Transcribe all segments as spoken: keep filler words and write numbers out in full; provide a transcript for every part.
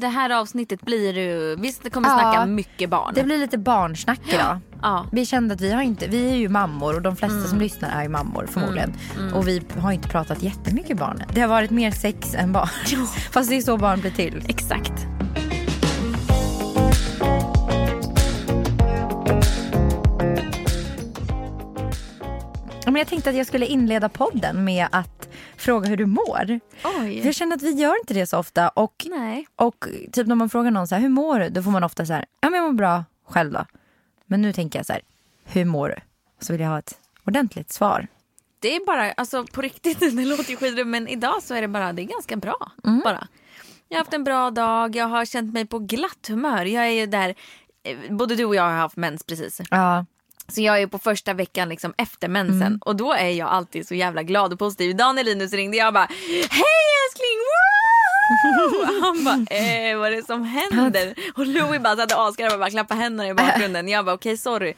det här avsnittet blir ju, visst det kommer ja, snacka mycket barn. Det blir lite barnsnack idag. Ja. Vi kände att vi har inte, vi är ju mammor och de flesta mm. som lyssnar är ju mammor förmodligen. Mm. Mm. Och vi har inte pratat jättemycket barn. Det har varit mer sex än barn. Jo. Fast det är så barn blir till. Exakt. Men jag tänkte att jag skulle inleda podden med att fråga hur du mår. Oj. För jag känner att vi gör inte det så ofta. Och, nej. Och typ när man frågar någon så här, hur mår du? Då får man ofta så här, ja men jag mår bra själv då. Men nu tänker jag så här, hur mår du? Och så vill jag ha ett ordentligt svar. Det är bara, alltså på riktigt, det låter ju skidor. Men idag så är det bara, det är ganska bra mm. bara. Jag har haft en bra dag, jag har känt mig på glatt humör. Jag är ju där, både du och jag har haft mens precis. Ja. Så jag är på första veckan liksom efter mensen. Mm. Och då är jag alltid så jävla glad och positiv. Daniel Linus ringde, jag bara, hej älskling, woo! Han bara, eh, vad är det som händer? Och Louis bara satt och askade och bara klappade händerna i bakgrunden. Jag bara, okej, okay, sorry.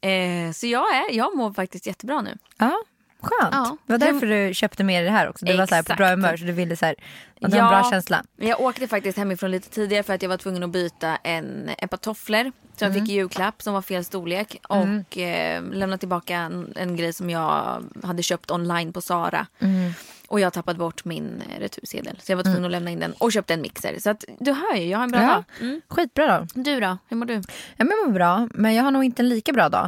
Eh, så jag, är, jag mår faktiskt jättebra nu. Ja, skönt. Ja. Det var därför du köpte med det här också. Du exakt. Var så här på bra humör så du ville så här, ja, en bra känsla. Jag åkte faktiskt hemifrån lite tidigare för att jag var tvungen att byta en, ett par tofflor. Så jag mm. fick julklapp som var fel storlek. Och mm. eh, lämnade tillbaka en, en grej som jag hade köpt online på Zara. Mm. Och jag tappade bort min retursedel. Så jag var tvungen mm. att lämna in den. Och köpte en mixer. Så att, du hör ju, jag har en bra ja. dag. Mm. Skitbra då. Du då? Hur mår du? Jag mår bra, men jag har nog inte en lika bra dag.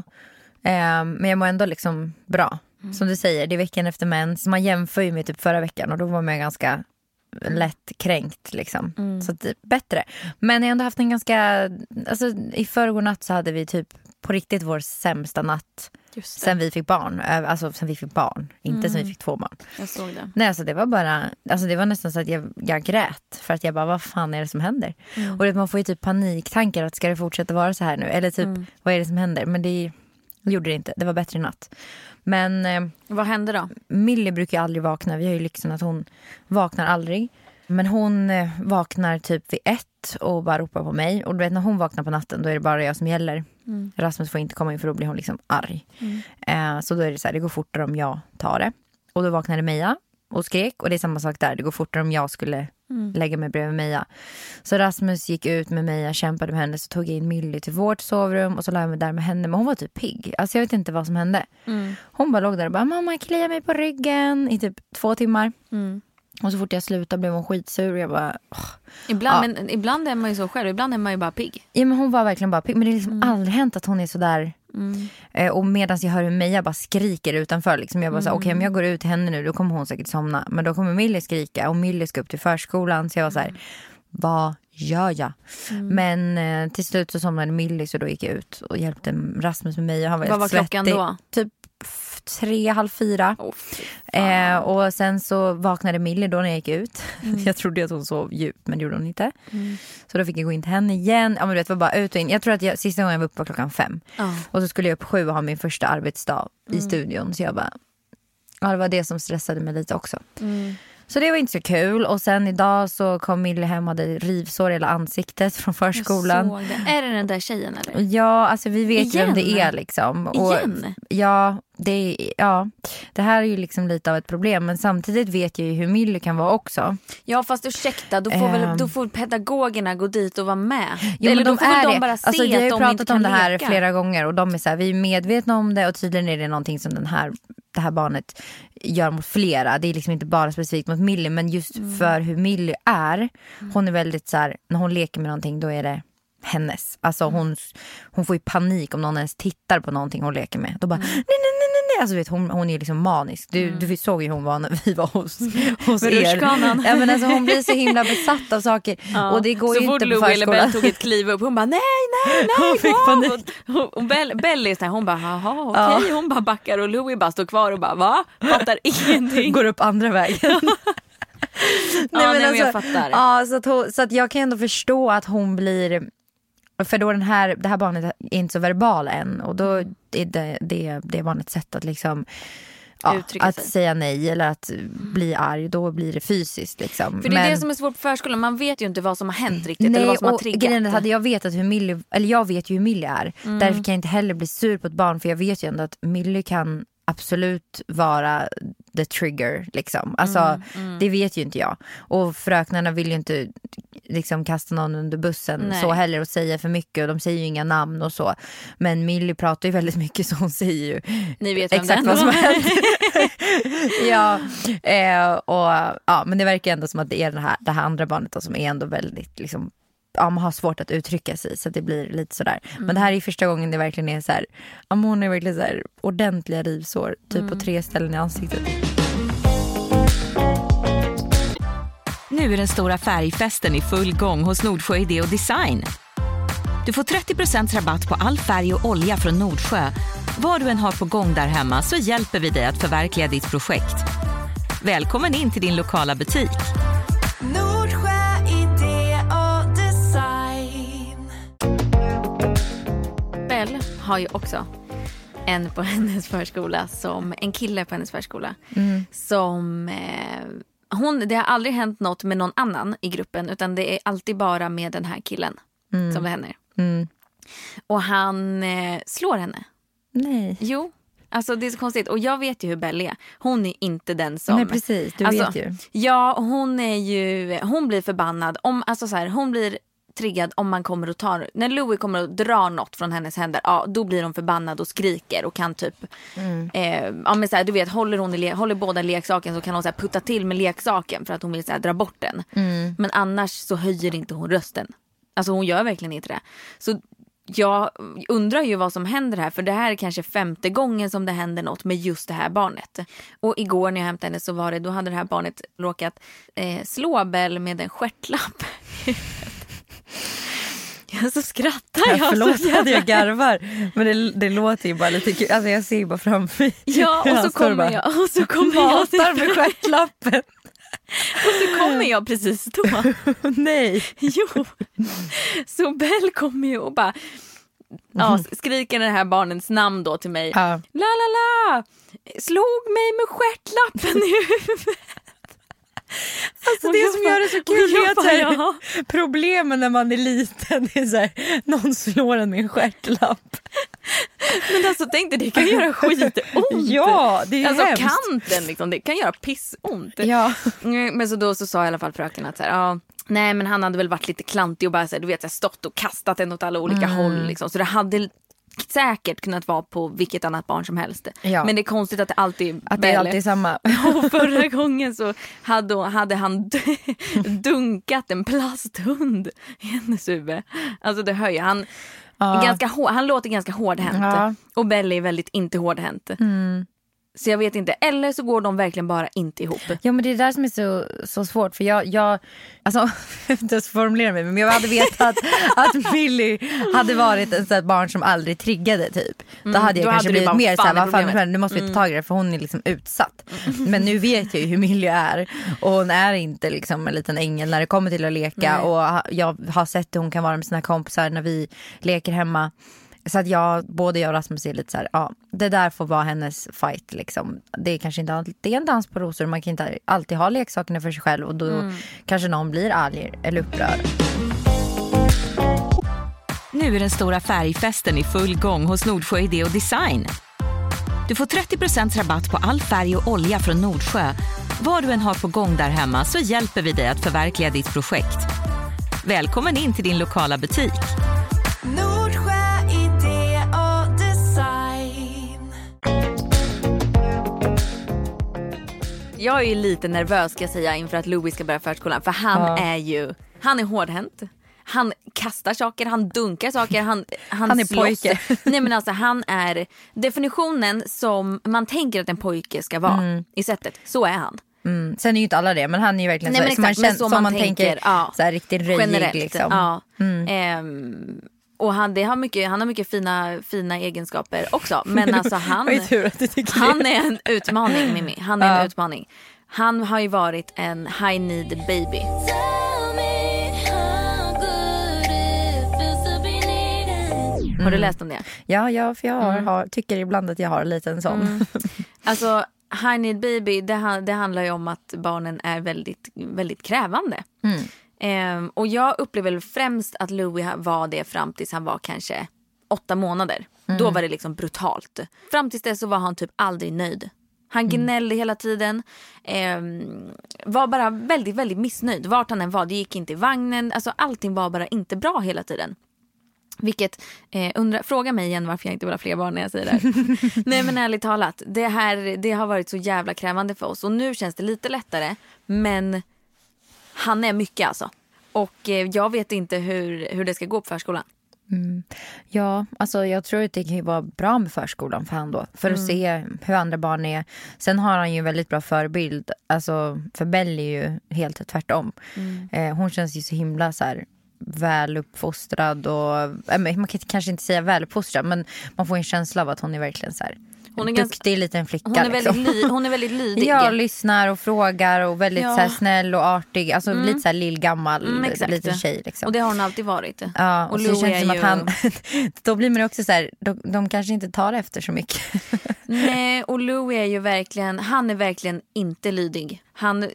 Eh, men jag mår ändå liksom bra. Mm. Som du säger, det är veckan efter mens. Man jämför ju med typ förra veckan. Och då var man ganska lätt kränkt liksom. Mm. Så typ bättre. Men jag har ändå haft en ganska, alltså i förrgår natt så hade vi typ på riktigt vår sämsta natt sen vi fick barn, alltså sen vi fick barn, inte mm. sen vi fick två barn. Jag såg det. Nej, alltså det var bara, alltså det var nästan så att jag, jag grät för att jag bara, vad fan är det som händer? Mm. Och man får ju typ paniktankar att ska det fortsätta vara så här nu? Eller typ, mm. vad är det som händer? Men det gjorde det inte, det var bättre i natt. Men eh, vad hände då? Millie brukar ju aldrig vakna. Vi har ju liksom att hon vaknar aldrig. Men hon eh, vaknar typ vid ett och bara ropar på mig. Och du vet, när hon vaknar på natten då är det bara jag som gäller. Mm. Rasmus får inte komma in för då blir hon liksom arg. Mm. Eh, så då är det så här, det går fortare om jag tar det. Och då vaknade Meja och skrek. Och det är samma sak där, det går fortare om jag skulle mm. lägga mig bredvid Meja. Så Rasmus gick ut med Meja, kämpade med henne. Så tog jag in Millie till vårt sovrum. Och så la jag mig där med henne, men hon var typ pigg. Alltså jag vet inte vad som hände. mm. Hon bara låg där och bara, mamma kliar mig på ryggen i typ två timmar. mm. Och så fort jag slutade blev hon skitsur och jag bara, åh. Ibland, ja. men, ibland är man ju så själv, ibland är man ju bara pigg. Ja, men hon var verkligen bara pigg. Men det är liksom mm. aldrig hänt att hon är så där. Mm. Eh, och medan jag hör hur Meja bara skriker utanför liksom, jag bara mm. så här, okej, okay, men jag går ut till henne nu, då kommer hon säkert somna. Men då kommer Millie skrika och Millie ska upp till förskolan. Så jag var så här, mm. vad gör jag? Mm. Men eh, till slut så somnade Millie, så då gick jag ut och hjälpte Rasmus med Meja. Han var, vad var klockan då? Typ tre, halv fyra. Oh, eh, och sen så vaknade Millie då när jag gick ut. Mm. Jag trodde att hon sov djupt, men det gjorde hon inte. Mm. Så då fick jag gå in till henne igen. Ja, men du vet, var bara ut och in. Jag tror att jag, sista gången jag var uppe var klockan fem. Oh. Och så skulle jag upp sju och ha min första arbetsdag mm. i studion. Så jag bara, ja, det var det som stressade mig lite också. Mm. Så det var inte så kul. Och sen idag så kom Millie hem och hade rivsår i hela ansiktet från förskolan. Jag såg det. Är det den där tjejen eller? Ja, alltså vi vet igen ju vem det är liksom. Och igen? Ja det, är, ja, det här är ju liksom lite av ett problem. Men samtidigt vet jag ju hur Millie kan vara också. Ja, fast ursäkta, då får, väl, um, då får pedagogerna gå dit och vara med. Jo, eller de då får är de bara det. Se alltså, att de inte kan leka. Jag har ju pratat om det här leka. Flera gånger. Och de är så här, vi är medvetna om det. Och tydligen är det någonting som den här, det här barnet gör mot flera. Det är liksom inte bara specifikt mot Millie, men just mm. för hur Millie är. Hon är väldigt så här, när hon leker med någonting då är det hennes. Alltså hon, hon får ju panik om någon ens tittar på någonting hon leker med. Då bara, mm. nej, nej, nej, nej. Alltså vet, hon, hon är liksom manisk. Du, mm. du såg ju hon var när vi var hos, hos er. Ja, men alltså, hon blir så himla besatt av saker. Ja. Och det går så ju inte på förskolan. Bell tog ett kliv upp. Hon bara, nej, nej, nej. Hon fick panik. Hon, hon, Bell, Bell är så här, hon bara, jaha, okej. Okay. Ja. Hon bara backar och Louis bara står kvar och bara, va? Fattar ingenting. Går upp andra vägen. nej, ja, men nej, alltså, jag fattar. Ja, så att, hon, så att jag kan ändå förstå att hon blir... För då den här, det här barnet är inte så verbal än. Och då är det, det, det barnets sätt att liksom ja, att sig. Säga nej eller att bli arg. Då blir det fysiskt liksom. För det är men, det som är svårt på förskolan. Man vet ju inte vad som har hänt riktigt. Nej, eller vad som har triggat. Grejen hade jag vetat hur Millie, eller jag vet ju hur Millie är. Mm. Därför kan jag inte heller bli sur på ett barn. För jag vet ju ändå att Millie kan absolut vara the trigger liksom. Alltså mm, mm. det vet ju inte jag. Och fröknarna vill ju inte liksom kasta någon under bussen. Nej. Så heller och säga för mycket, och de säger ju inga namn och så. Men Millie pratar ju väldigt mycket, så hon säger ju ni vet exakt vad som händer. Ja, eh, och ja, men det verkar ändå som att det är den här, det här andra barnet då, som är ändå väldigt liksom, ja, man har svårt att uttrycka sig, så det blir lite sådär. Mm. Men det här är första gången det verkligen är såhär, ja, hon är verkligen såhär ordentliga rivsår, typ mm. på tre ställen i ansiktet. Nu är den stora färgfesten i full gång hos Nordsjö Ideo Design. Du får trettio procent rabatt på all färg och olja från Nordsjö. Vad du än har på gång där hemma så hjälper vi dig att förverkliga ditt projekt. Välkommen in till din lokala butik. Har ju också en på hennes förskola som en kille på hennes förskola mm. som eh, hon, det har aldrig hänt något med någon annan i gruppen, utan det är alltid bara med den här killen mm. som det händer. Mm. Och han eh, slår henne. Nej. Jo. Alltså det är så konstigt, och jag vet ju hur Belle är. Hon är inte den som... Nej precis, du alltså, vet ju. Ja, hon är ju hon blir förbannad om alltså så här, hon blir triggad om man kommer och tar... När Louie kommer och drar något från hennes händer, ja, då blir hon förbannad och skriker och kan typ... Mm. Eh, ja, men så här, du vet, håller, hon le- håller båda leksaken så kan hon så här putta till med leksaken för att hon vill så här dra bort den. Mm. Men annars så höjer inte hon rösten. Alltså hon gör verkligen inte det. Så jag undrar ju vad som händer här, för det här är kanske femte gången som det händer något med just det här barnet. Och igår när jag hämtade henne så var det... Då hade det här barnet råkat eh, slå Bell med en stjärtlapp. Jag så skrattar jag, jag förlåt så att jag garvar. Men det, det låter ju bara lite kul. Alltså jag ser ju bara framför mig. Ja, och så kommer bara, jag och så kommer jag till med stjärtlappen. Och så kommer jag precis då. Nej. Jo. Så Bell kommer ju och bara ja, skriker den här barnens namn då till mig. Ja. La la la. Slog mig med stjärtlappen i huvudet. Alltså och det som bara, gör det så kul är att bara, ja. Problemen när man är liten är så här, någon slår en med en stjärtlapp. Men alltså tänk dig, det kan göra skitont. Ja, det är alltså hemskt. Kanten liksom, det kan göra pissont. Ja. Men så då så sa i alla fall fröken att så här, ja, nej men han hade väl varit lite klantig och bara så här, du vet, så här, stått och kastat en åt alla olika mm. håll liksom, så det hade säkert kunnat vara på vilket annat barn som helst. Ja. Men det är konstigt att det alltid att det är alltid samma. Och förra gången så hade, hade han dunkat en plasthund i hennes huvud. Alltså det hör ju. Han, ja. ganska, han låter ganska hårdhänt. Ja. Och Belle är väldigt inte hårdhänt. Mm. Så jag vet inte. Eller så går de verkligen bara inte ihop. Ja, men det är där som är så, så svårt. För jag, jag alltså, jag inte ens formulera mig, men jag hade vetat att Millie hade varit en sån barn som aldrig triggade typ. Mm, då hade jag då kanske hade blivit bara, mer såhär, vad fan, nu måste vi ta tag i det, för hon är liksom utsatt. Mm. Men nu vet jag ju hur Millie är. Och hon är inte liksom en liten ängel när det kommer till att leka. Nej. Och jag har sett hur hon kan vara med sina kompisar när vi leker hemma. Så att jag, både jag och Rasmus är lite så här, ja, det där får vara hennes fight liksom. Det är kanske inte, det är en dans på rosor, man kan inte alltid ha leksakerna för sig själv, och då mm. kanske någon blir arg eller upprörd. Nu är den stora färgfesten i full gång hos Nordsjö Ideo Design. Du får trettio procent rabatt på all färg och olja från Nordsjö. Vad du än har på gång där hemma så hjälper vi dig att förverkliga ditt projekt. Välkommen in till din lokala butik. Jag är ju lite nervös, ska jag säga, inför att Louis ska börja förskolan. För han ja. är ju... Han är hårdhänt. Han kastar saker, han dunkar saker, han Han, han är slåss. Pojke. Nej men alltså, han är definitionen som man tänker att en pojke ska vara mm. i sättet. Så är han. Mm. Sen är ju inte alla det, men han är ju verkligen... Nej, så, men exakt, som man, känner, som man, man tänker, ja, så här riktigt röjig liksom. Ja. Mm. Ehm, och han, det har mycket, han har mycket fina, fina egenskaper också. Men alltså han, han är en utmaning, Mimmi. Han är ja. en utmaning. Han har ju varit en high need baby. Mm. Har du läst om det? Ja, ja för jag har, har, tycker ibland att jag har en liten sån. Mm. Alltså high need baby, det, det handlar ju om att barnen är väldigt, väldigt krävande. Mm. Um, och jag upplever väl främst att Louis var det fram tills han var kanske åtta månader. Mm. Då var det liksom brutalt. Fram tills dess så var han typ aldrig nöjd. Han gnällde mm. hela tiden, eh, var bara väldigt, väldigt missnöjd. Vart han än var, det gick inte i vagnen. Alltså allting var bara inte bra hela tiden. Vilket, eh, undra, fråga mig igen varför jag inte vill ha fler barn när jag säger det här. Nej, men ärligt talat, det här det har varit så jävla krävande för oss. Och nu känns det lite lättare, men han är mycket alltså. Och eh, jag vet inte hur, hur det ska gå på förskolan. Mm. Ja, alltså jag tror att det kan ju vara bra med förskolan för han då. För att mm. se hur andra barn är. Sen har han ju en väldigt bra förebild. Alltså för Bell är ju helt tvärtom. Mm. eh, Hon känns ju så himla så här väl uppfostrad och, äh, man kan kanske inte säga väl uppfostrad, men man får en känsla av att hon är verkligen så här, hon är en duktig ganska, liten flicka. Hon är väldigt, liksom. li, hon är väldigt lydig. Jag lyssnar och frågar och väldigt ja. så här, snäll och artig. Alltså mm. lite så här lillgammal, mm, liten tjej. Liksom. Och det har hon alltid varit. Ja, och, och så Louis känns det som att han... då blir man också så här, de, de kanske inte tar efter så mycket. Nej, och Louis är ju verkligen, han är verkligen inte lydig. Han,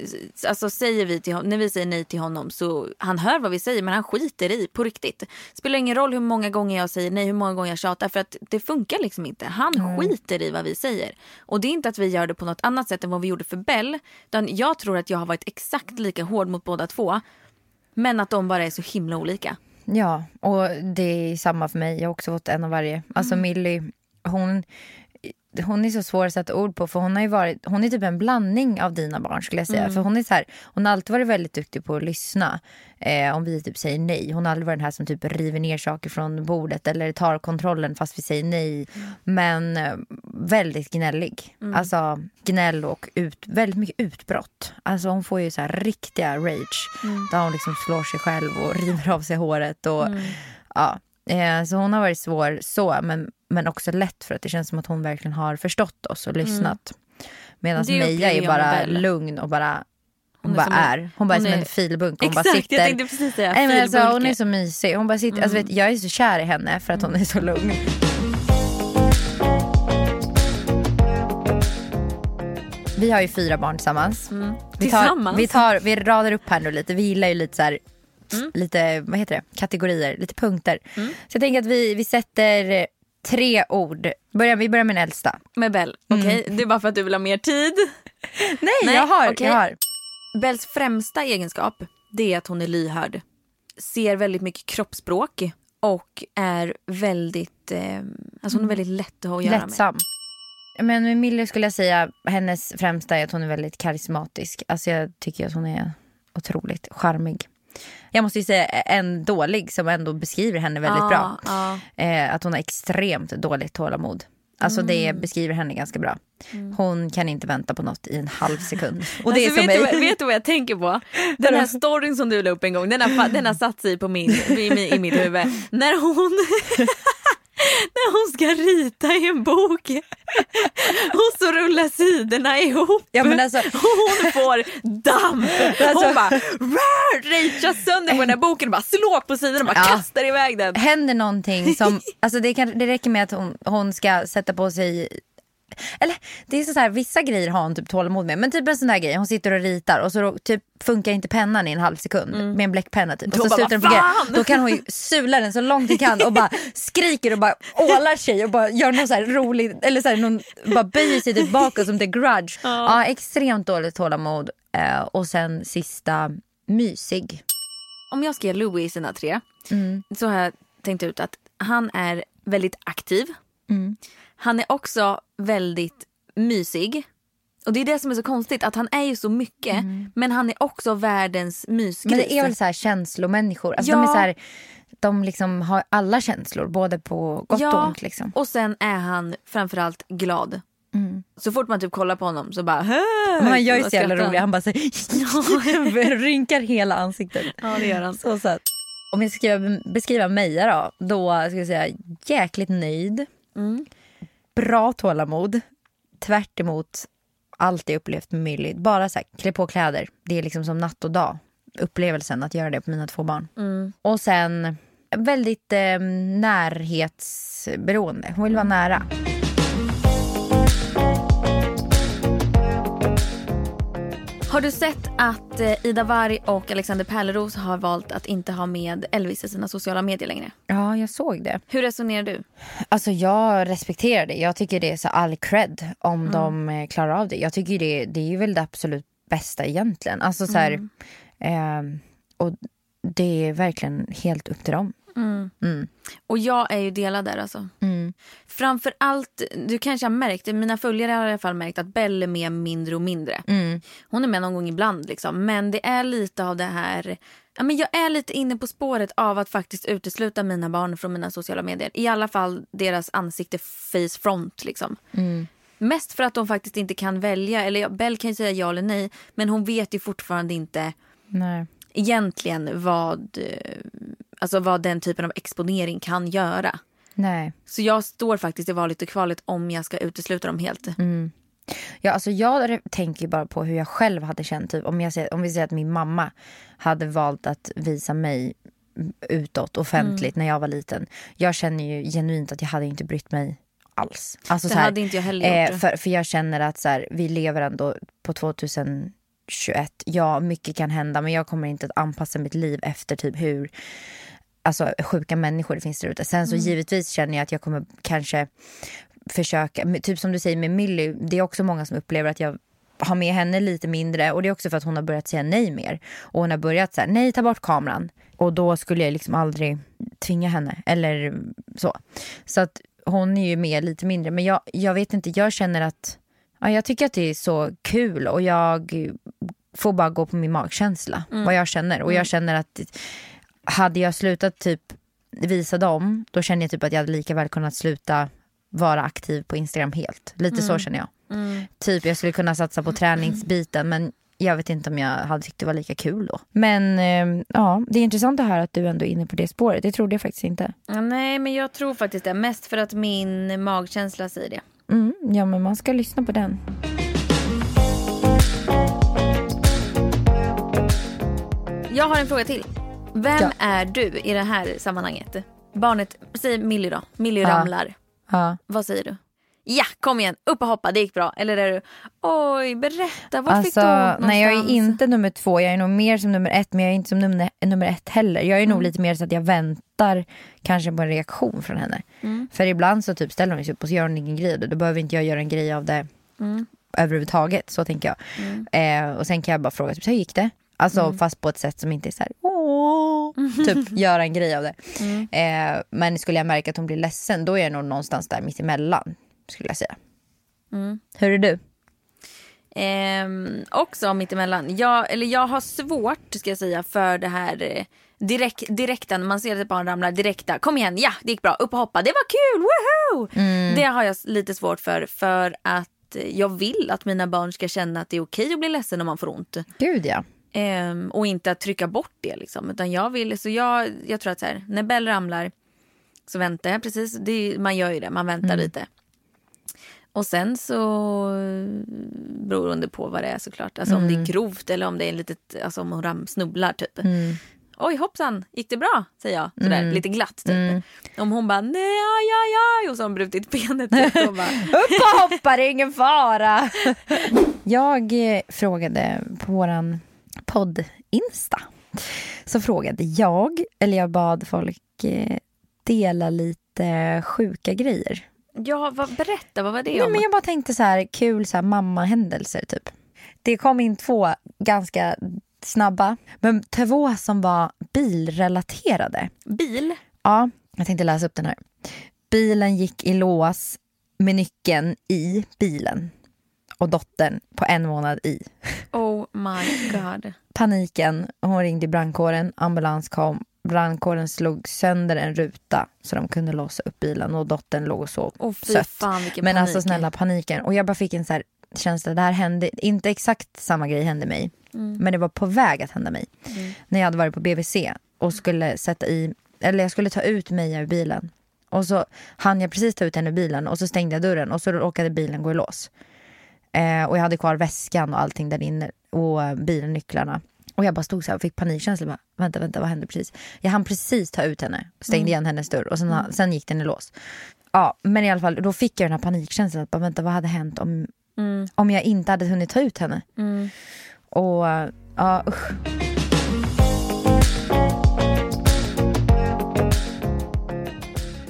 alltså säger vi till honom, när vi säger nej till honom så han hör vad vi säger, men han skiter i på riktigt. Spelar ingen roll hur många gånger jag säger nej, hur många gånger jag tjatar, för att det funkar liksom inte. Han mm. skiter i vad vi säger. Och det är inte att vi gör det på något annat sätt än vad vi gjorde för Bell, utan jag tror att jag har varit exakt lika hård mot båda två, men att de bara är så himla olika. Ja, och det är samma för mig. Jag har också fått en av varje. Alltså mm. Millie, hon... hon är så svår att sätta ord på, för hon har ju varit, hon är typ en blandning av dina barn skulle jag säga, mm. för hon är så här, hon har alltid varit väldigt duktig på att lyssna eh, om vi typ säger nej. Hon har aldrig varit den här som typ river ner saker från bordet eller tar kontrollen fast vi säger nej, mm. men eh, väldigt gnällig, mm. alltså gnäll och ut, väldigt mycket utbrott. Alltså hon får ju så här riktiga rage, mm. där hon liksom slår sig själv och river av sig håret och mm. ja. Så hon har varit svår så, men, men också lätt, för att det känns som att hon verkligen har förstått oss och lyssnat. Mm. Medan Meja är bara lugn och bara, hon, hon bara är. är. Hon bara hon är som en filbunk. Hon exakt, bara sitter. Jag tänkte precis säga filbunk. Alltså, hon är så mysig. Hon bara sitter, mm. alltså, vet, jag är så kär i henne för att hon är så lugn. Vi har ju fyra barn tillsammans. Mm. Vi tar, tillsammans? Vi, tar, vi radar upp här nu lite. Vi gillar ju lite så här... Mm. lite, vad heter det, kategorier, lite punkter. Mm. Så jag tänker att vi, vi sätter tre ord. Börjar, vi börjar med den äldsta. Med Bell, mm. okej. Okay. Det är bara för att du vill ha mer tid. Nej, Nej jag, har, okay. jag har. Bells främsta egenskap, det är att hon är lyhörd. Ser väldigt mycket kroppsspråk och är väldigt, eh, alltså hon är väldigt lätt att ha att göra Lättsam. med. Men med Mille skulle jag säga, hennes främsta är att hon är väldigt karismatisk. Alltså jag tycker att hon är otroligt charmig. Jag måste ju säga en dålig som ändå beskriver henne väldigt ah, bra ah. Eh, att hon har extremt dåligt tålamod. Alltså mm. det beskriver henne ganska bra. Mm. Hon kan inte vänta på något i en halv sekund. Och det alltså, är som vet, mig. Du, vet du vad jag tänker på? Den här storyn som du la upp en gång, den har, den har satt sig på min, i, i mitt huvud. När hon... när hon ska rita i en bok och så rullar sidorna ihop, ja, men alltså... hon får damp, alltså... hon bara rejtar sönder på den här boken och bara slår på sidorna och bara ja. kastar iväg den. Händer någonting som, alltså det, kan, det räcker med att hon, hon ska sätta på sig, eller det är så här, vissa grejer har hon typ tålamod med, men typ en sån där grej, hon sitter och ritar och så typ funkar inte pennan i en halv sekund mm. med en bläckpenna typ, och så slutar den fungera, då kan hon ju sula den så långt det kan och bara skriker och bara ålar sig och bara gör något så här roligt, eller så här, någon bara böjer sig typ bakåt som The Grudge. ja. ja, extremt dåligt tålamod. eh, och sen sista, mysig. Om jag ska ge Louis sina tre mm. så har jag tänkt ut att han är väldigt aktiv. Mm. Han är också väldigt mysig. Och det är det som är så konstigt, att han är ju så mycket, mm. men han är också världens mysgris. Men det är väl så här känslomänniskor. Alltså ja. de är så här, de liksom har alla känslor, både på gott ja. och ont liksom. Och sen är han framförallt glad. Mm. Så fort man typ kollar på honom så bara men han gör ju så jävla rolig, han bara så här, rynkar hela ansiktet. Ja, det gör han. Så söt. Om jag ska beskriva Meja då, då ska jag säga jäkligt nöjd. Mm. Bra tålamod. Tvärt emot allt jag upplevt med Millie. Bara så här, klä på kläder. Det är liksom som natt och dag. Upplevelsen att göra det på mina två barn. Mm. Och sen väldigt eh, närhetsberoende. Hon vill vara nära. Har du sett att Ida Varg och Alexander Perleros har valt att inte ha med Elvis i sina sociala medier längre? Ja, jag såg det. Hur resonerar du? Alltså jag respekterar det. Jag tycker det är så all cred om mm. de klarar av det. Jag tycker det, det är ju väl det absolut bästa egentligen. Alltså så här, mm. eh, och det är verkligen helt upp till dem. Mm. Mm. Och jag är ju delad där alltså. Mm. Framförallt, du kanske har märkt, mina följare har i alla fall märkt att Bell är med mindre och mindre. Mm. Hon är med någon gång ibland liksom, men det är lite av det här, ja, men jag är lite inne på spåret av att faktiskt utesluta mina barn från mina sociala medier. I alla fall deras ansikte face front liksom. Mm. Mest för att de faktiskt inte kan välja, eller Bell kan ju säga ja eller nej, men hon vet ju fortfarande inte nej. egentligen vad... Alltså vad den typen av exponering kan göra. Nej. Så jag står faktiskt i valet och kvalet om jag ska utesluta dem helt. Mm. Ja, alltså jag tänker bara på hur jag själv hade känt. Typ, om, jag säger, om vi säger att min mamma hade valt att visa mig utåt, offentligt, mm. när jag var liten. Jag känner ju genuint att jag hade inte brytt mig alls. Alltså, det så här, hade inte jag heller gjort. Eh, för, för jag känner att så här, vi lever ändå på tjugohundratjugoett. Ja, mycket kan hända, men jag kommer inte att anpassa mitt liv efter typ hur... Alltså sjuka människor det finns där ute. Sen så mm. givetvis känner jag att jag kommer kanske försöka, typ som du säger med Millie, det är också många som upplever att jag har med henne lite mindre, och det är också för att hon har börjat säga nej mer, och hon har börjat säga nej, ta bort kameran, och då skulle jag liksom aldrig tvinga henne eller så. Så att hon är ju med lite mindre, men jag, jag vet inte, jag känner att ja, jag tycker att det är så kul, och jag får bara gå på min magkänsla, mm. vad jag känner, och jag känner att hade jag slutat typ visa dem, då känner jag typ att jag hade lika väl kunnat sluta vara aktiv på Instagram helt. Lite mm. så känner jag. Mm. Typ jag skulle kunna satsa på träningsbiten, men jag vet inte om jag hade tyckt det var lika kul då. Men eh, ja, det är intressant det här att du ändå är inne på det spåret. Det trodde jag faktiskt inte. Ja, nej, men jag tror faktiskt det. Mest för att min magkänsla säger det. Mm, ja, men man ska lyssna på den. Jag har en fråga till. Vem ja. är du i det här sammanhanget? Barnet, säg Millie då. Millie ja. ramlar. Ja. Vad säger du? Ja, kom igen. Upp och hoppa, det gick bra. Eller är du, oj, berätta. Vad alltså, fick du någonstans? Nej, jag är inte nummer två. Jag är nog mer som nummer ett, men jag är inte som nummer, nummer ett heller. Jag är mm. nog lite mer så att jag väntar kanske på en reaktion från henne. Mm. För ibland så typ ställer hon sig upp och så gör hon ingen grej. Då behöver inte jag göra en grej av det mm. överhuvudtaget. Så tänker jag. Mm. Eh, och sen kan jag bara fråga, typ, så gick det? Alltså mm. fast på ett sätt som inte är så här, åh, typ göra en grej av det. Mm. Eh, men skulle jag märka att hon blir ledsen, då är jag nog någonstans där mitt emellan, skulle jag säga. Mm. Hur är du? Eh, också mitt emellan. Jag, eller jag har svårt, ska jag säga, för det här direkt, direkta, när man ser ett barn ramla, direkta, kom igen, ja, det gick bra, upp och hoppa, det var kul, woohoo! Mm. Det har jag lite svårt för, för att jag vill att mina barn ska känna att det är okej att bli ledsen om man får ont. Gud, ja. Um, och inte att trycka bort det liksom, utan jag vill, så jag, jag tror att så här, när Bell ramlar så väntar jag, precis, det, man gör ju det, man väntar mm. lite, och sen så beror det på vad det är såklart, alltså mm. om det är grovt eller om det är en litet, alltså om hon ram, snubblar typ mm. oj hoppsan, gick det bra, säger jag sådär, mm. lite glatt typ mm. om hon bara nej, aj, aj, aj, och så har hon brutit benet typ, och bara upp och hoppar, det är ingen fara. Jag eh, frågade på våran podd Insta, så frågade jag, eller jag bad folk eh, dela lite sjuka grejer. Ja, vad, berätta, vad var det Nej, om? Men jag bara tänkte så här, kul så här mammahändelser typ. Det kom in två ganska snabba, men två som var bilrelaterade. Bil? Ja, jag tänkte läsa upp den här. Bilen gick i lås med nyckeln i bilen. Och dottern på en månad i. Oh my god. Paniken. Hon ringde brandkåren. Ambulans kom. Brandkåren slog sönder en ruta så de kunde låsa upp bilen. Och dottern låg och sov oh, sött. Fan, men panik. Alltså snälla paniken. Och jag bara fick en så här känsla. Det här hände. Inte exakt samma grej hände mig. Mm. Men det var på väg att hända mig. Mm. När jag hade varit på B V C. Och skulle sätta i. Eller jag skulle ta ut mig ur bilen. Och så hann jag precis ta ut henne ur bilen. Och så stängde jag dörren. Och så råkade bilen gå i lås. Eh, och jag hade kvar väskan och allting där inne och eh, bilnycklarna. Och jag bara stod så här och fick panikkänsla. Bara, vänta, vänta, vad hände precis? Jag hann precis ta ut henne. Stängde mm. igen hennes dörr och sen, mm. sen gick den i lås. Ja, men i alla fall, då fick jag den här panikkänslan. Att bara, vänta, vad hade hänt om, mm. om jag inte hade hunnit ta ut henne? Mm. Och ja, usch.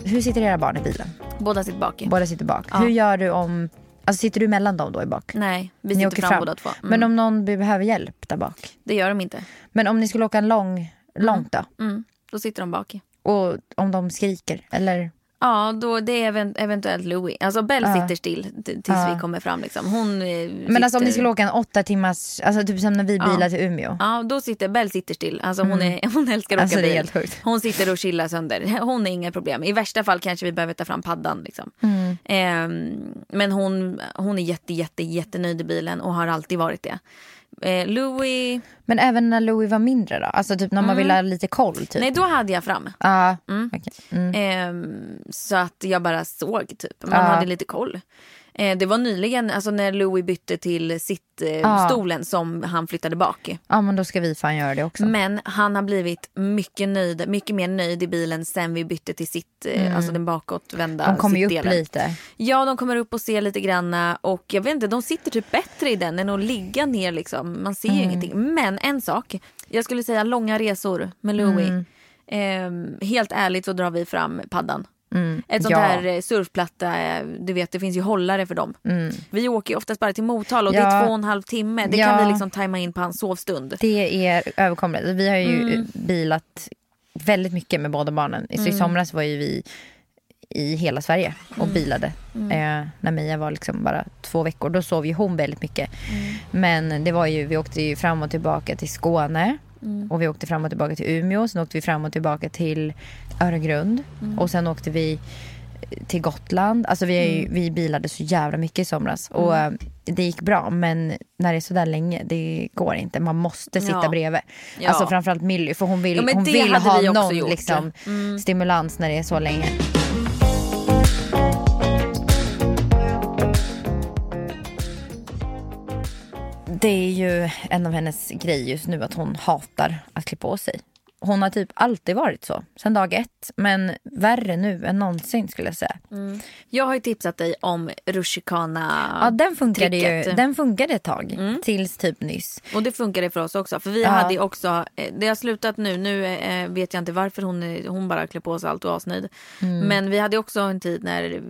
Hur sitter era barn i bilen? Båda sitter bak. I. Båda sitter bak. Ja. Hur gör du om... Alltså sitter du mellan dem då i bak? Nej, vi sitter fram, fram båda två. Mm. Men om någon behöver hjälp där bak? Det gör de inte. Men om ni skulle åka en lång, långt då? Mm. Då sitter de bak i. Och om de skriker, eller... Ja, då det är eventuellt Louis. Alltså Bell ja. sitter still t- tills ja. vi kommer fram liksom. Hon sitter... Men alltså om ni skulle åka en åtta timmars, alltså typ som när vi bilar ja. till Umeå. Ja, då sitter Bell sitter still. Alltså hon mm. är hon älskar att åka alltså, bil. Hon sitter och chillar sönder. Hon är inga problem. I värsta fall kanske vi behöver ta fram paddan liksom. Mm. Eh, men hon hon är jätte jätte jättenöjd i bilen och har alltid varit det. Eh, Louis... Men även när Louis var mindre då? Alltså typ när mm. man ville ha lite koll typ. Nej, då hade jag fram ah, mm. okay. mm. eh, Så att jag bara såg typ. Man ah. hade lite koll. eh, Det var nyligen, alltså när Louis bytte till sitt eh, ah. stolen som han flyttade bak i. Ja, ah, men då ska vi fan göra det också. Men han har blivit mycket nöjd, mycket mer nöjd i bilen sen vi bytte till sitt eh, mm. alltså den bakåtvända. De kommer ju upp delen. Lite. Ja, de kommer upp och ser lite granna. Och jag vet inte, de sitter typ bättre i den än att ligga ner liksom. Man ser mm. ju ingenting. Men en sak, jag skulle säga långa resor med Louis. Mm. Eh, helt ärligt så drar vi fram paddan. Mm. Ett sånt ja. här surfplatta, du vet, det finns ju hållare för dem. Mm. Vi åker ju oftast bara till Motala och ja. det är två och en halv timme. Det ja. kan vi liksom tajma in på hans sovstund. Det är överkomligt. Vi har ju mm. bilat väldigt mycket med båda barnen. Så mm. i somras var ju vi i hela Sverige och mm. bilade. Mm. Eh, när Mia var liksom bara två veckor, då sov ju hon väldigt mycket. Mm. Men det var ju, vi åkte ju fram och tillbaka till Skåne mm. och vi åkte fram och tillbaka till Umeå, sen åkte vi fram och tillbaka till Öregrund mm. och sen åkte vi till Gotland. Alltså vi, är ju, mm. vi bilade så jävla mycket i somras och mm. det gick bra, men när det är så där länge, det går inte. Man måste sitta ja. bredvid. Ja. Alltså framförallt Milly, för hon vill, ja, hon vill ha vi någon gjort, liksom, ja. mm. stimulans när det är så länge. Det är ju en av hennes grejer just nu att hon hatar att klippa på sig. Hon har typ alltid varit så, sedan dag ett. Men värre nu än någonsin skulle jag säga. Mm. Jag har ju tipsat dig om rutschkana. Ja, den funkade ju, den funkade ett tag, mm. tills typ nyss. Och det funkade för oss också. För vi ja. hade också, det har slutat nu. Nu vet jag inte varför hon, hon bara klär på sig allt och asnöjd. Mm. Men vi hade också en tid när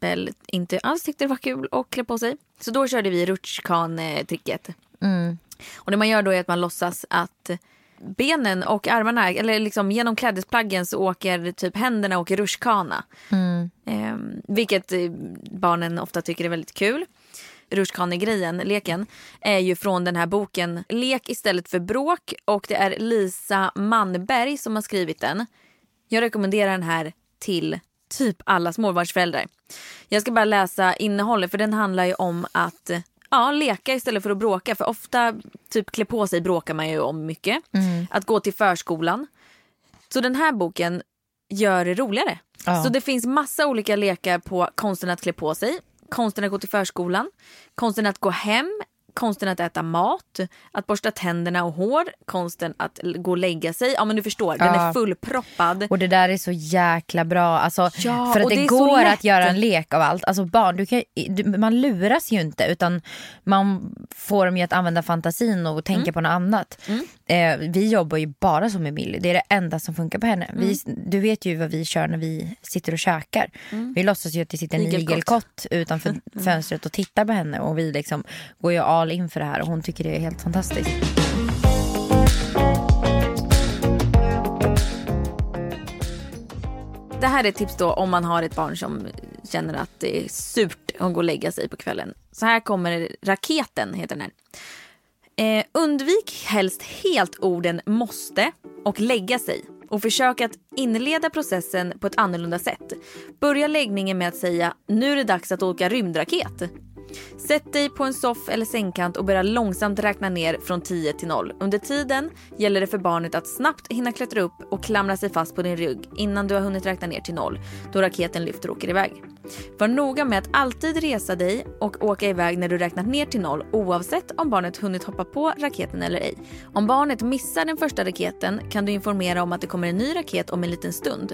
Bell inte alls tyckte det var kul att klä på sig. Så då körde vi rutschkan-tricket. Mm. Och det man gör då är att man låtsas att... benen och armarna, eller liksom genom klädesplaggen så åker typ händerna och åker rutschkana. Mm. Eh, vilket barnen ofta tycker är väldigt kul. Rutschkane-grejen, leken, är ju från den här boken Lek istället för bråk. Och det är Lisa Mannberg som har skrivit den. Jag rekommenderar den här till typ alla småbarnsföräldrar. Jag ska bara läsa innehållet, för den handlar ju om att... Ja, leka istället för att bråka. För ofta, typ klä på sig bråkar man ju om mycket. Mm. Att gå till förskolan. Så den här boken gör det roligare. Ja. Så det finns massa olika lekar på konsten att klä på sig. Konsten att gå till förskolan. Konsten att gå hem. Konsten att äta mat. Att borsta tänderna och hår. Konsten att gå och lägga sig. Ja, men du förstår, ja. den är fullproppad. Och det där är så jäkla bra. Alltså, ja, för att det, det går att göra en lek av allt. Alltså barn, du kan, du, man luras ju inte. Utan man får dem ju att använda fantasin och tänka mm. på något annat. Mm. Eh, vi jobbar ju bara som Emily. Det är det enda som funkar på henne. Mm. Vi, du vet ju vad vi kör när vi sitter och käkar. Mm. Vi låtsas ju att det sitter en igelkott utanför mm. fönstret och tittar på henne. Och vi liksom går ju av inför det här och hon tycker det är helt fantastiskt. Det här är tips då om man har ett barn som känner att det är surt att gå och lägga sig på kvällen. Så här kommer raketen, heter den här. Eh, undvik helst helt orden måste och lägga sig. Och försök att inleda processen på ett annorlunda sätt. Börja läggningen med att säga, nu är det dags att åka rymdraket. Sätt dig på en soff eller sängkant och börja långsamt räkna ner från tio till noll. Under tiden gäller det för barnet att snabbt hinna klättra upp och klamra sig fast på din rygg innan du har hunnit räkna ner till noll, då raketen lyfter och åker iväg. Var noga med att alltid resa dig och åka iväg när du räknat ner till noll, oavsett om barnet hunnit hoppa på raketen eller ej. Om barnet missar den första raketen kan du informera om att det kommer en ny raket om en liten stund.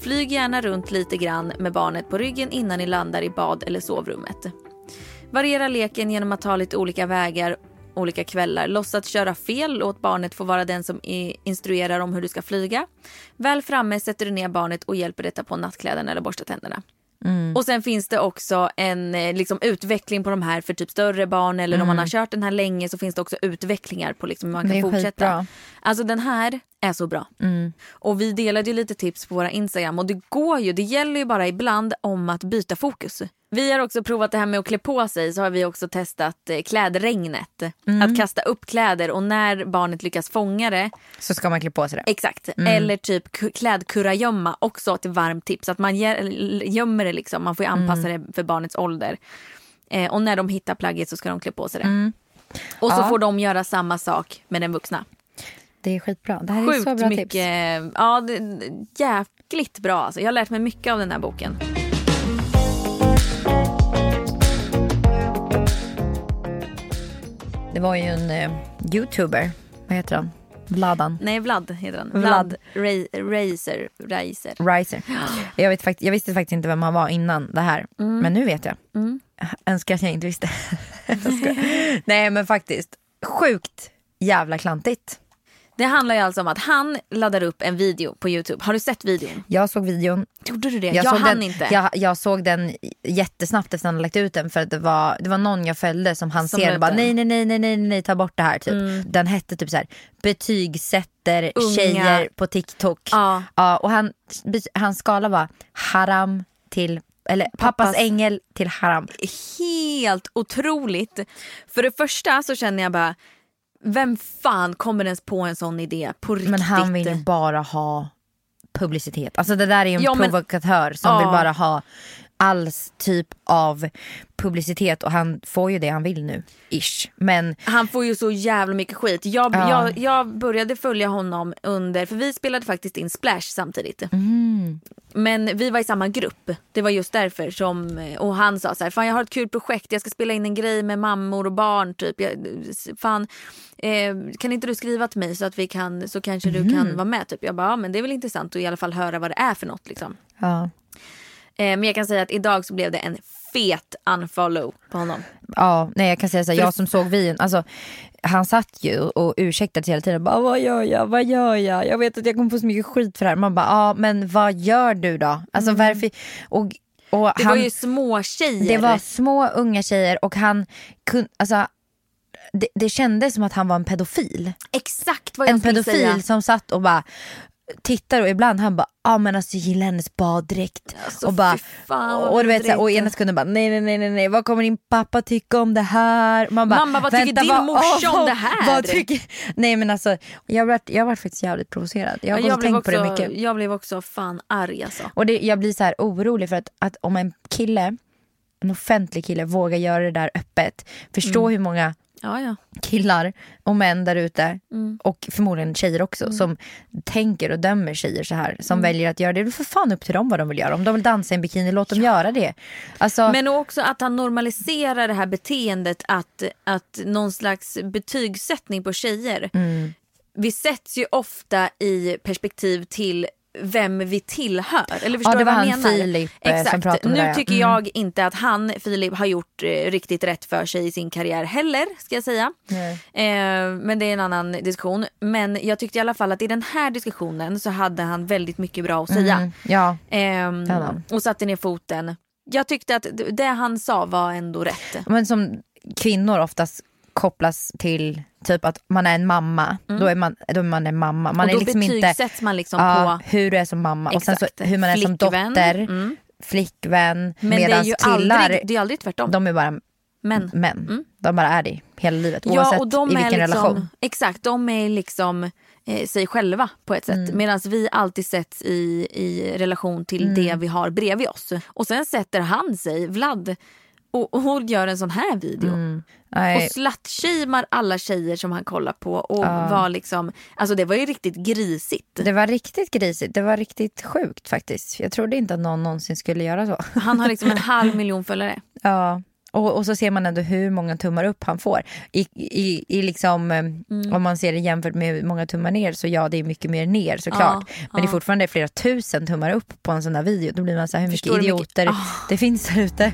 Flyg gärna runt lite grann med barnet på ryggen innan ni landar i bad eller sovrummet. Variera leken genom att ta lite olika vägar olika kvällar. Låtsats köra fel, låt barnet få vara den som instruerar om hur du ska flyga. Väl framme sätter du ner barnet och hjälper det ta på nattkläderna eller borsta tänderna. Mm. Och sen finns det också en liksom, utveckling på de här för typ större barn. Eller mm. om man har kört den här länge så finns det också utvecklingar på liksom, hur man kan fortsätta. Bra. Alltså den här är så bra. Mm. Och vi delade ju lite tips på våra Instagram. Och det går ju, det gäller ju bara ibland om att byta fokus. Vi har också provat det här med att klä på sig. Så har vi också testat klädregnet. Mm. Att kasta upp kläder. Och när barnet lyckas fånga det, så ska man klä på sig det. Exakt. Mm. Eller typ klädkurragömma. Också ett varmt tips. Att man gömmer det liksom. Man får ju anpassa mm. det för barnets ålder. Eh, och när de hittar plagget så ska de klä på sig det. Mm. Och så ja. får de göra samma sak med den vuxna. Det är skitbra. Det här Sjukt är så bra mycket, tips. Ja, det är jäkligt bra. Alltså. Jag har lärt mig mycket av den här boken. Det var ju en eh, YouTuber. Vad heter han? Vladan. Nej, Vlad heter han. Vlad Reiser. Reiser. Reiser. Jag, vet fakt- jag visste faktiskt inte vem han var innan det här. Mm. Men nu vet jag. Mm. Önskar att jag inte visste. Nej, men faktiskt. Sjukt jävla klantigt. Det handlar ju alltså om att han laddar upp en video på Youtube. Har du sett videon? Jag såg videon. Gjorde du det? Jag, jag hann den, inte. Jag, jag såg den jättesnabbt efter han hade lagt ut den. För att det var, det var någon jag följde som han ser och bara nej, nej, nej, nej, nej, nej, ta bort det här typ. Mm. Den hette typ så här, betygsätter unga tjejer på TikTok. Ja. Ja, och han, han skala var haram till... Eller pappas, pappas ängel till haram. Helt otroligt. För det första så känner jag bara... Vem fan kommer ens på en sån idé på riktigt? Men han vill ju bara ha publicitet. Alltså det där är ju en ja, men, provokatör som ja. vill bara ha alls typ av publicitet. Och han får ju det han vill nu, ish. Men han får ju så jävla mycket skit. Jag, ja. jag, jag började följa honom under... För vi spelade faktiskt in Splash samtidigt. Mm. Men vi var i samma grupp. Det var just därför som... Och han sa så här, fan jag har ett kul projekt. Jag ska spela in en grej med mammor och barn typ. Jag, fan... Eh, kan inte du skriva till mig så att vi kan, så kanske mm. du kan vara med typ. Jag bara, ja, men det är väl intressant att i alla fall höra vad det är för något liksom. Ja. Eh, men jag kan säga att idag så blev det en fet unfollow på honom. Ja, nej jag kan säga så här, jag som såg videon, alltså han satt ju och ursäktade sig hela tiden bara, vad gör jag, vad gör jag? Jag vet att jag kommer få så mycket skit för det här. Man bara, ja, men vad gör du då? Alltså mm. varför och och det han, var ju små tjejer. Det var små unga tjejer och han kunde alltså Det, det kändes som att han var en pedofil. Exakt vad jag skulle säga. En pedofil som satt och bara tittar och ibland han bara, ja ah, men alltså jag gillar hennes baddräkt alltså, och bara fan, och, och du vet så här, och ena sekunden bara nej nej nej nej nej vad kommer din pappa tycka om det här? Man bara, mamma vad tycker din vad, morsa oh, om det här? Vad tycker nej men alltså jag var jag var faktiskt jävligt provocerad. Jag har ja, jag tänkt också, på det mycket. Jag blev också fan arg alltså. Och det, jag blir så här orolig för att, att om en kille, en offentlig kille vågar göra det där öppet, förstå mm. hur många Ja, ja. killar och män där ute mm. och förmodligen tjejer också mm. som tänker och dömer tjejer så här som mm. väljer att göra det. Du får fan upp till dem vad de vill göra. Om de vill dansa i en bikini, låt dem ja. göra det. Alltså... Men också att han normaliserar det här beteendet att, att någon slags betygssättning på tjejer. Mm. Vi sätts ju ofta i perspektiv till vem vi tillhör. Eller förstår ja, det var vad han menar? Filip Exakt. Som pratade om det. Nu tycker mm. jag inte att han, Filip, har gjort eh, riktigt rätt för sig i sin karriär heller, ska jag säga. Mm. Eh, men det är en annan diskussion. Men jag tyckte i alla fall att i den här diskussionen så hade han väldigt mycket bra att säga. Mm. Ja. Eh, och satte ner foten. Jag tyckte att det han sa var ändå rätt. Men som kvinnor oftast kopplas till typ att man är en mamma mm. då är man då är man en mamma man och då är liksom inte man liksom ja, på hur du är som mamma exakt. Och sen så hur man är flickvän. Som dotter mm. flickvän medan killar det är aldrig tvärtom de är bara män män mm. de bara är det hela livet ja, oavsett och de i vilken liksom, relation exakt de är liksom eh, sig själva på ett sätt mm. medan vi alltid sätts i i relation till mm. det vi har bredvid oss och sen sätter han sig Vlad och, och hon gör en sån här video mm. och slattshamar alla tjejer som han kollar på och uh. var liksom alltså det var ju riktigt grisigt. Det var riktigt grisigt. Det var riktigt sjukt faktiskt. Jag trodde inte att någon någonsin skulle göra så. Han har liksom en halv miljon följare. Ja. Och, och så ser man ändå hur många tummar upp han får. I, i, i liksom, mm. Om man ser det jämfört med hur många tummar ner så ja, det är mycket mer ner såklart. Ja, men ja. Det är fortfarande flera tusen tummar upp på en sån där video. Då blir man så här, hur mycket Förstår idioter mycket? Oh. det finns där ute.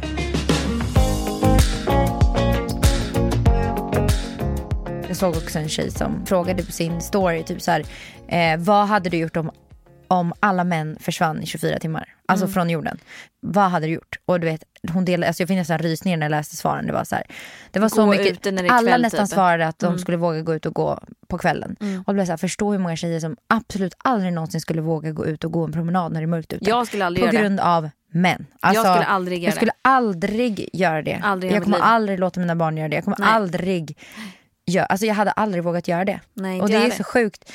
Jag såg också en tjej som frågade på sin story typ så här, eh, vad hade du gjort om, om alla män försvann i tjugofyra timmar? Alltså mm. från jorden. Vad hade du gjort? Och du vet, hon delade, alltså jag fick nästan rysningar när jag läste svaren. Det var så här, det var så gå mycket, alla kväll, nästan typ. Svarade att de mm. skulle våga gå ut och gå på kvällen. Mm. Och det blev så här, förstå hur många tjejer som absolut aldrig någonsin skulle våga gå ut och gå en promenad när det är mörkt ute. Jag skulle aldrig på göra grund det. Av män. Alltså, jag skulle aldrig göra jag skulle aldrig göra det. Aldrig jag kommer aldrig låta mina barn göra det. Jag kommer Nej. aldrig göra, alltså jag hade aldrig vågat göra det. Nej, och det är det. Så sjukt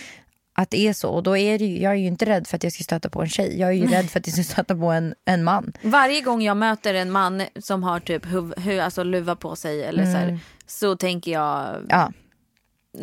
att det är så. Och då är det ju, jag är ju inte rädd för att jag ska stöta på en tjej. Jag är ju rädd för att jag ska stöta på en, en man. Varje gång jag möter en man som har typ huv, huv, alltså luva på sig eller mm. så här, så tänker jag... Ja.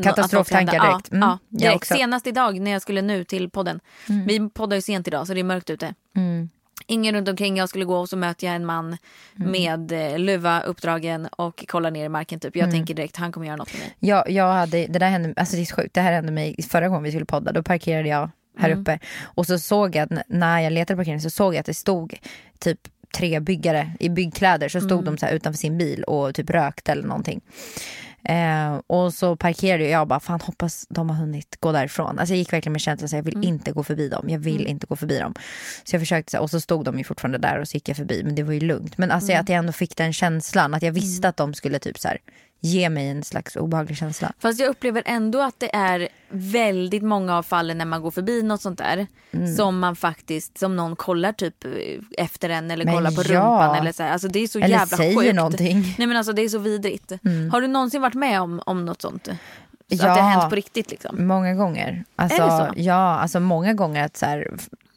Katastroftankar direkt. Mm. Ja, direkt. Jag också. Senast idag när jag skulle nu till podden. Mm. Vi poddar ju sent idag så det är mörkt ute. Mm. Ingen runt omkring, jag skulle gå och så möter jag en man mm. med eh, luva uppdragen och kollar ner i marken typ. Jag mm. tänker direkt, han kommer göra något med mig. Ja, jag hade, det där hände, alltså det är sjukt, det här hände mig förra gången vi skulle podda. Då parkerade jag här mm. uppe och så såg jag, när jag letade på parkeringen så såg jag att det stod typ tre byggare i byggkläder. Så stod mm. de så här utanför sin bil och typ rökte eller någonting. Eh, och så parkerade jag och bara, fan hoppas de har hunnit gå därifrån. Alltså jag gick verkligen med känslan så jag vill mm. inte gå förbi dem. Jag vill mm. inte gå förbi dem. Så jag försökte så här, och så stod de ju fortfarande där och så gick jag förbi. Men det var ju lugnt. Men alltså mm. att jag ändå fick den känslan. Att jag visste mm. att de skulle typ så här, ge mig en slags obehaglig känsla. Fast jag upplever ändå att det är väldigt många av fallen när man går förbi något sånt där. Mm. Som man faktiskt, som någon kollar typ efter en eller men kollar på ja. rumpan. Eller, så här. Alltså, det är så eller jävla säger sjukt. Någonting. Nej men alltså det är så vidrigt. Mm. Har du någonsin varit med om, om något sånt? Så ja, att det har hänt på riktigt liksom? Många gånger. Alltså, är det så? Ja, alltså många gånger att så här,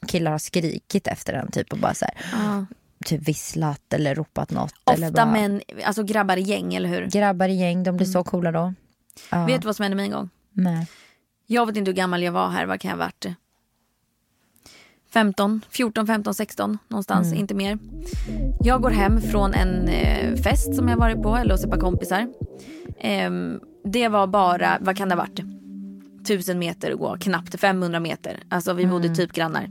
killar har skrikit efter en typ och bara så här... Mm. typ visslat eller ropat något. Ofta eller bara... män, alltså grabbar i gäng, eller hur? Grabbar i gäng, de blir mm. så coola då. Ja. Vet du vad som hände mig en gång? Nej. Jag vet inte hur gammal jag var här, vad kan jag ha varit? femton, fjorton, femton, sexton någonstans, mm. inte mer. Jag går hem från en fest som jag varit på, eller hos ett par kompisar. Det var bara, vad kan det ha varit? Tusen meter att gå, knappt femhundra meter. Alltså vi bodde mm. typ grannar.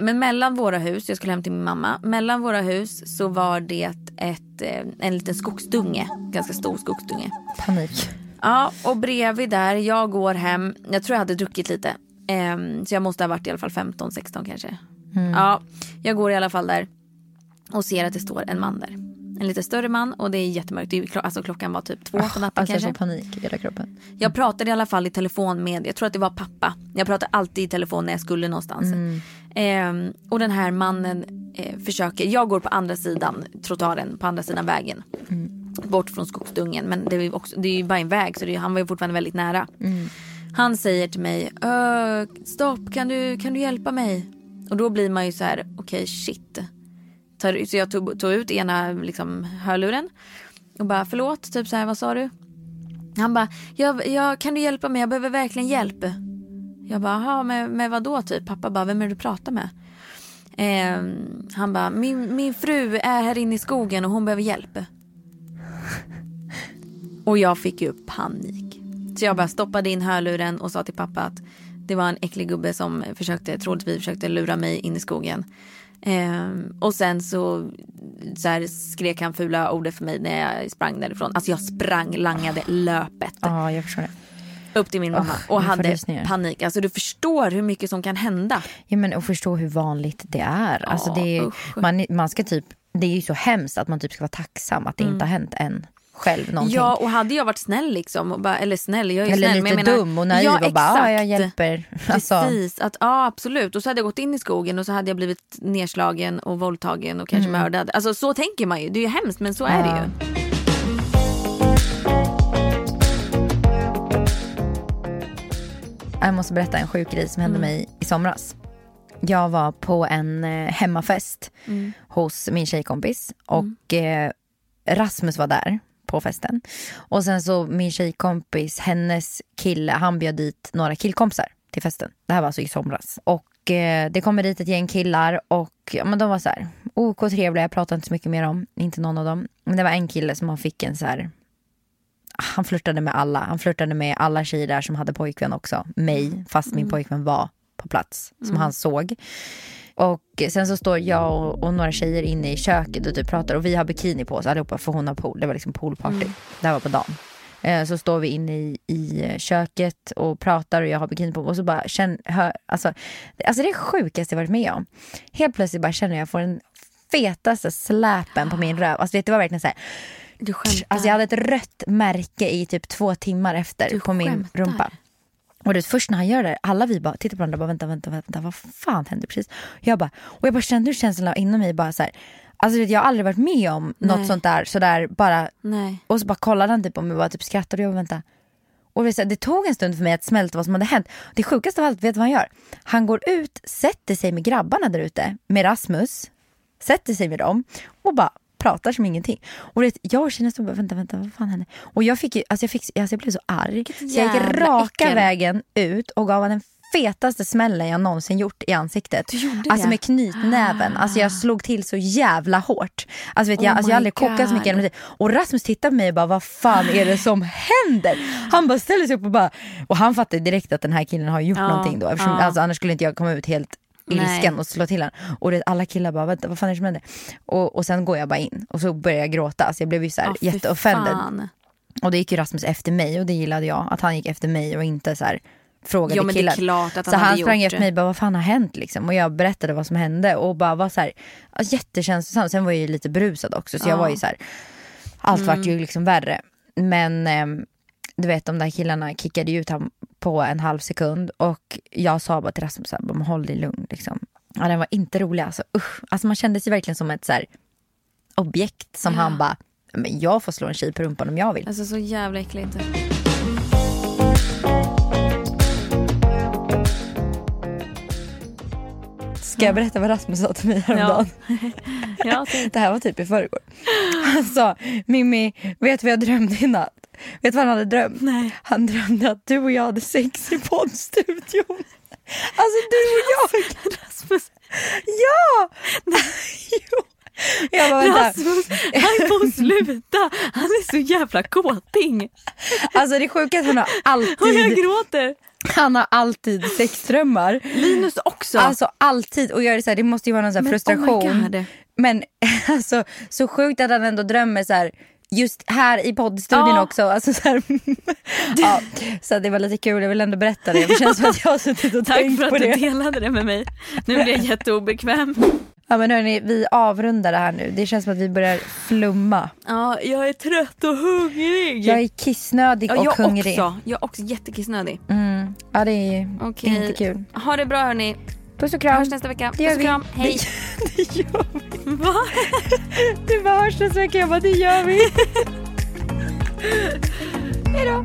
Men mellan våra hus, jag skulle hem till min mamma, mellan våra hus så var det ett, en liten skogsdunge, ganska stor skogsdunge. Panik. Ja, och bredvid där, jag går hem, jag tror jag hade druckit lite, så jag måste ha varit i alla fall femton, sexton kanske. Mm. Ja, jag går i alla fall där och ser att det står en man där. En lite större man och det är jättemörkt. Det är, alltså klockan var typ två på natten alltså, kanske. Jag panik i hela kroppen. Jag pratade i alla fall i telefon med, jag tror att det var pappa. Jag pratade alltid i telefon när jag skulle någonstans. Mm. Eh, och den här mannen eh, försöker, jag går på andra sidan trottoaren, på andra sidan vägen. Mm. Bort från skogsdungen. Men det är, också, det är ju bara en väg så det är, han var ju fortfarande väldigt nära. Mm. Han säger till mig, äh, stopp, kan du, kan du hjälpa mig? Och då blir man ju så här, okej okay, shit. Så jag tog, tog ut ena liksom, hörluren och bara, förlåt, typ så här, vad sa du? Han bara, jag, jag, kan du hjälpa mig? Jag behöver verkligen hjälp. Jag bara, aha, med, med vad då typ? Pappa bara, vem är du pratar med? Eh, han bara, min, min fru är här inne i skogen och hon behöver hjälp. Och jag fick ju panik. Så jag bara stoppade in hörluren och sa till pappa att det var en äcklig gubbe som försökte, trodde vi försökte lura mig in i skogen. Um, och sen så, så här, skrek han fula ordet för mig när jag sprang därifrån. Alltså jag sprang, langade oh. löpet oh, jag förstår det. Upp till min mamma oh, och hade panik. Alltså du förstår hur mycket som kan hända. Ja men och förstå hur vanligt det är. Alltså oh, det är ju, man, man ska typ, det är ju så hemskt att man typ ska vara tacksam att det mm. inte har hänt än själv någonting. Ja, och hade jag varit snäll liksom och bara, eller snäll, jag är ju eller snäll, lite men jag dum menar, och naiv ja, och bara, ja, jag hjälper. Alltså. Precis, att, ja absolut. Och så hade jag gått in i skogen och så hade jag blivit nedslagen och våldtagen och kanske mm. mördad. Alltså så tänker man ju, det är ju hemskt men så ja. Är det ju. Jag måste berätta en sjuk grej som hände mm. mig i somras. Jag var på en hemmafest mm. hos min tjejkompis och mm. eh, Rasmus var där på festen. Och sen så min tjejkompis, hennes kille, han bjöd dit några killkompisar till festen. Det här var alltså i somras. Och eh, det kommer dit ett gäng killar och ja, men de var så här ok och trevliga. Jag pratade inte så mycket mer om, inte någon av dem. Men det var en kille som han fick en så här, han flörtade med alla. Han flörtade med alla tjejer där som hade pojkvän också. Mig, fast mm. min pojkvän var på plats, som mm. han såg. Och sen så står jag och, och några tjejer inne i köket och typ pratar. Och vi har bikini på oss allihopa för hon har pool. Det var liksom poolparty. Mm. Det här var på dagen. eh, så står vi inne i, i köket och pratar och jag har bikini på och så bara känner, hör, alltså, alltså det är sjukaste jag varit med om. Helt plötsligt bara känner jag får den fetaste släpen på min röv. Alltså vet du vad, verkligen så här. Du skämtar. Alltså jag hade ett rött märke i typ två timmar efter du på min rumpa. Och det först när han gör det, alla vi bara tittar på varandra och bara vänta, vänta, vänta, vad fan hände precis? Jag bara, och jag bara kände hur känslan inom mig bara så här, alltså vet, jag har aldrig varit med om Nej. Något sånt där, så där bara, Nej. Och så bara kollade han typ om jag bara typ skrattade och jag bara, vänta. Och det, så här, det tog en stund för mig att smälta vad som hade hänt. Det sjukaste av allt, vet du vad han gör? Han går ut, sätter sig med grabbarna där ute, med Rasmus, sätter sig med dem och bara pratar som ingenting. Och det, jag känner så bara, vänta, vänta, vad fan hände? Och jag fick ju, alltså jag, fick, alltså jag blev så arg. Så jag gick raka äckel. vägen ut och gav den fetaste smällen jag någonsin gjort i ansiktet. Du gjorde alltså det? Med knytnäven. Alltså jag slog till så jävla hårt. Alltså vet oh jag, alltså jag har aldrig kockat så mycket genom det. Och Rasmus tittade på mig och bara, vad fan är det som händer? Han bara ställer sig upp och bara, och han fattade direkt att den här killen har gjort oh, någonting då. Eftersom, oh. alltså, annars skulle inte jag komma ut helt ilskan och slå till han. Och det, alla killar bara, vad fan är det som händer? Och, och sen går jag bara in. Och så börjar jag gråta. Så alltså jag blev ju så här oh, jätteoffended. Och det gick ju Rasmus efter mig. Och det gillade jag. Att han gick efter mig och inte så här frågade jo, men killar. Det är klart att han så han sprang efter mig bara, vad fan har hänt liksom? Och jag berättade vad som hände. Och bara var så här, alltså, jättekänslosamt. Sen var jag ju lite brusad också. Så oh. jag var ju så här, allt mm. vart ju liksom värre. Men eh, du vet, de där killarna kickade ju ut han på en halv sekund. Och jag sa bara till Rasmus så här, håll dig lugn liksom. Ja, den var inte rolig alltså. Usch. Alltså man kände sig verkligen som ett så här objekt som ja. Han bara, men jag får slå en tjej på rumpan om jag vill. Alltså så jävla äckligt. Ska jag berätta vad Rasmus sa till mig häromdagen? Ja. Ja, det här var typ i förrgår. Han sa, Mimmi, vet du vad jag drömde i natt? Vet du vad han hade drömt? Nej. Han drömde att du och jag hade sex i Bondstudion. Alltså du och jag. Rasmus. Ja! Nej. Jo. Jag bara, Rasmus, han får sluta. Han är så jävla kåting. Alltså det är sjukt att han har alltid... Och jag gråter. Han har alltid sexdrömmar. Linus också. Alltså alltid. Och jag är så här, det måste ju vara någon så här men, frustration. Oh my God. Men alltså så sjukt att han ändå drömmer så här... Just här i poddstudion ja. Också. Alltså så, här, ja. Så det var lite kul, jag vill ändå berätta det. Det känns som att jag har suttit och tänkt på det. Tack för att du delade det med mig. Nu blir jag jätteobekväm. Ja men hörni, vi avrundar det här nu. Det känns som att vi börjar flumma. Ja, jag är trött och hungrig. Jag är kissnödig ja, jag och hungrig. Också. Jag är också jättekissnödig. Mm. Ja, det är okay. inte kul. Ha det bra hörni. Puss och kram. Hörs nästa vecka. Det gör vi. Hej. Det gör vi. Va? Det var hörs nästa vecka. Jag bara, det gör vi. Hej då.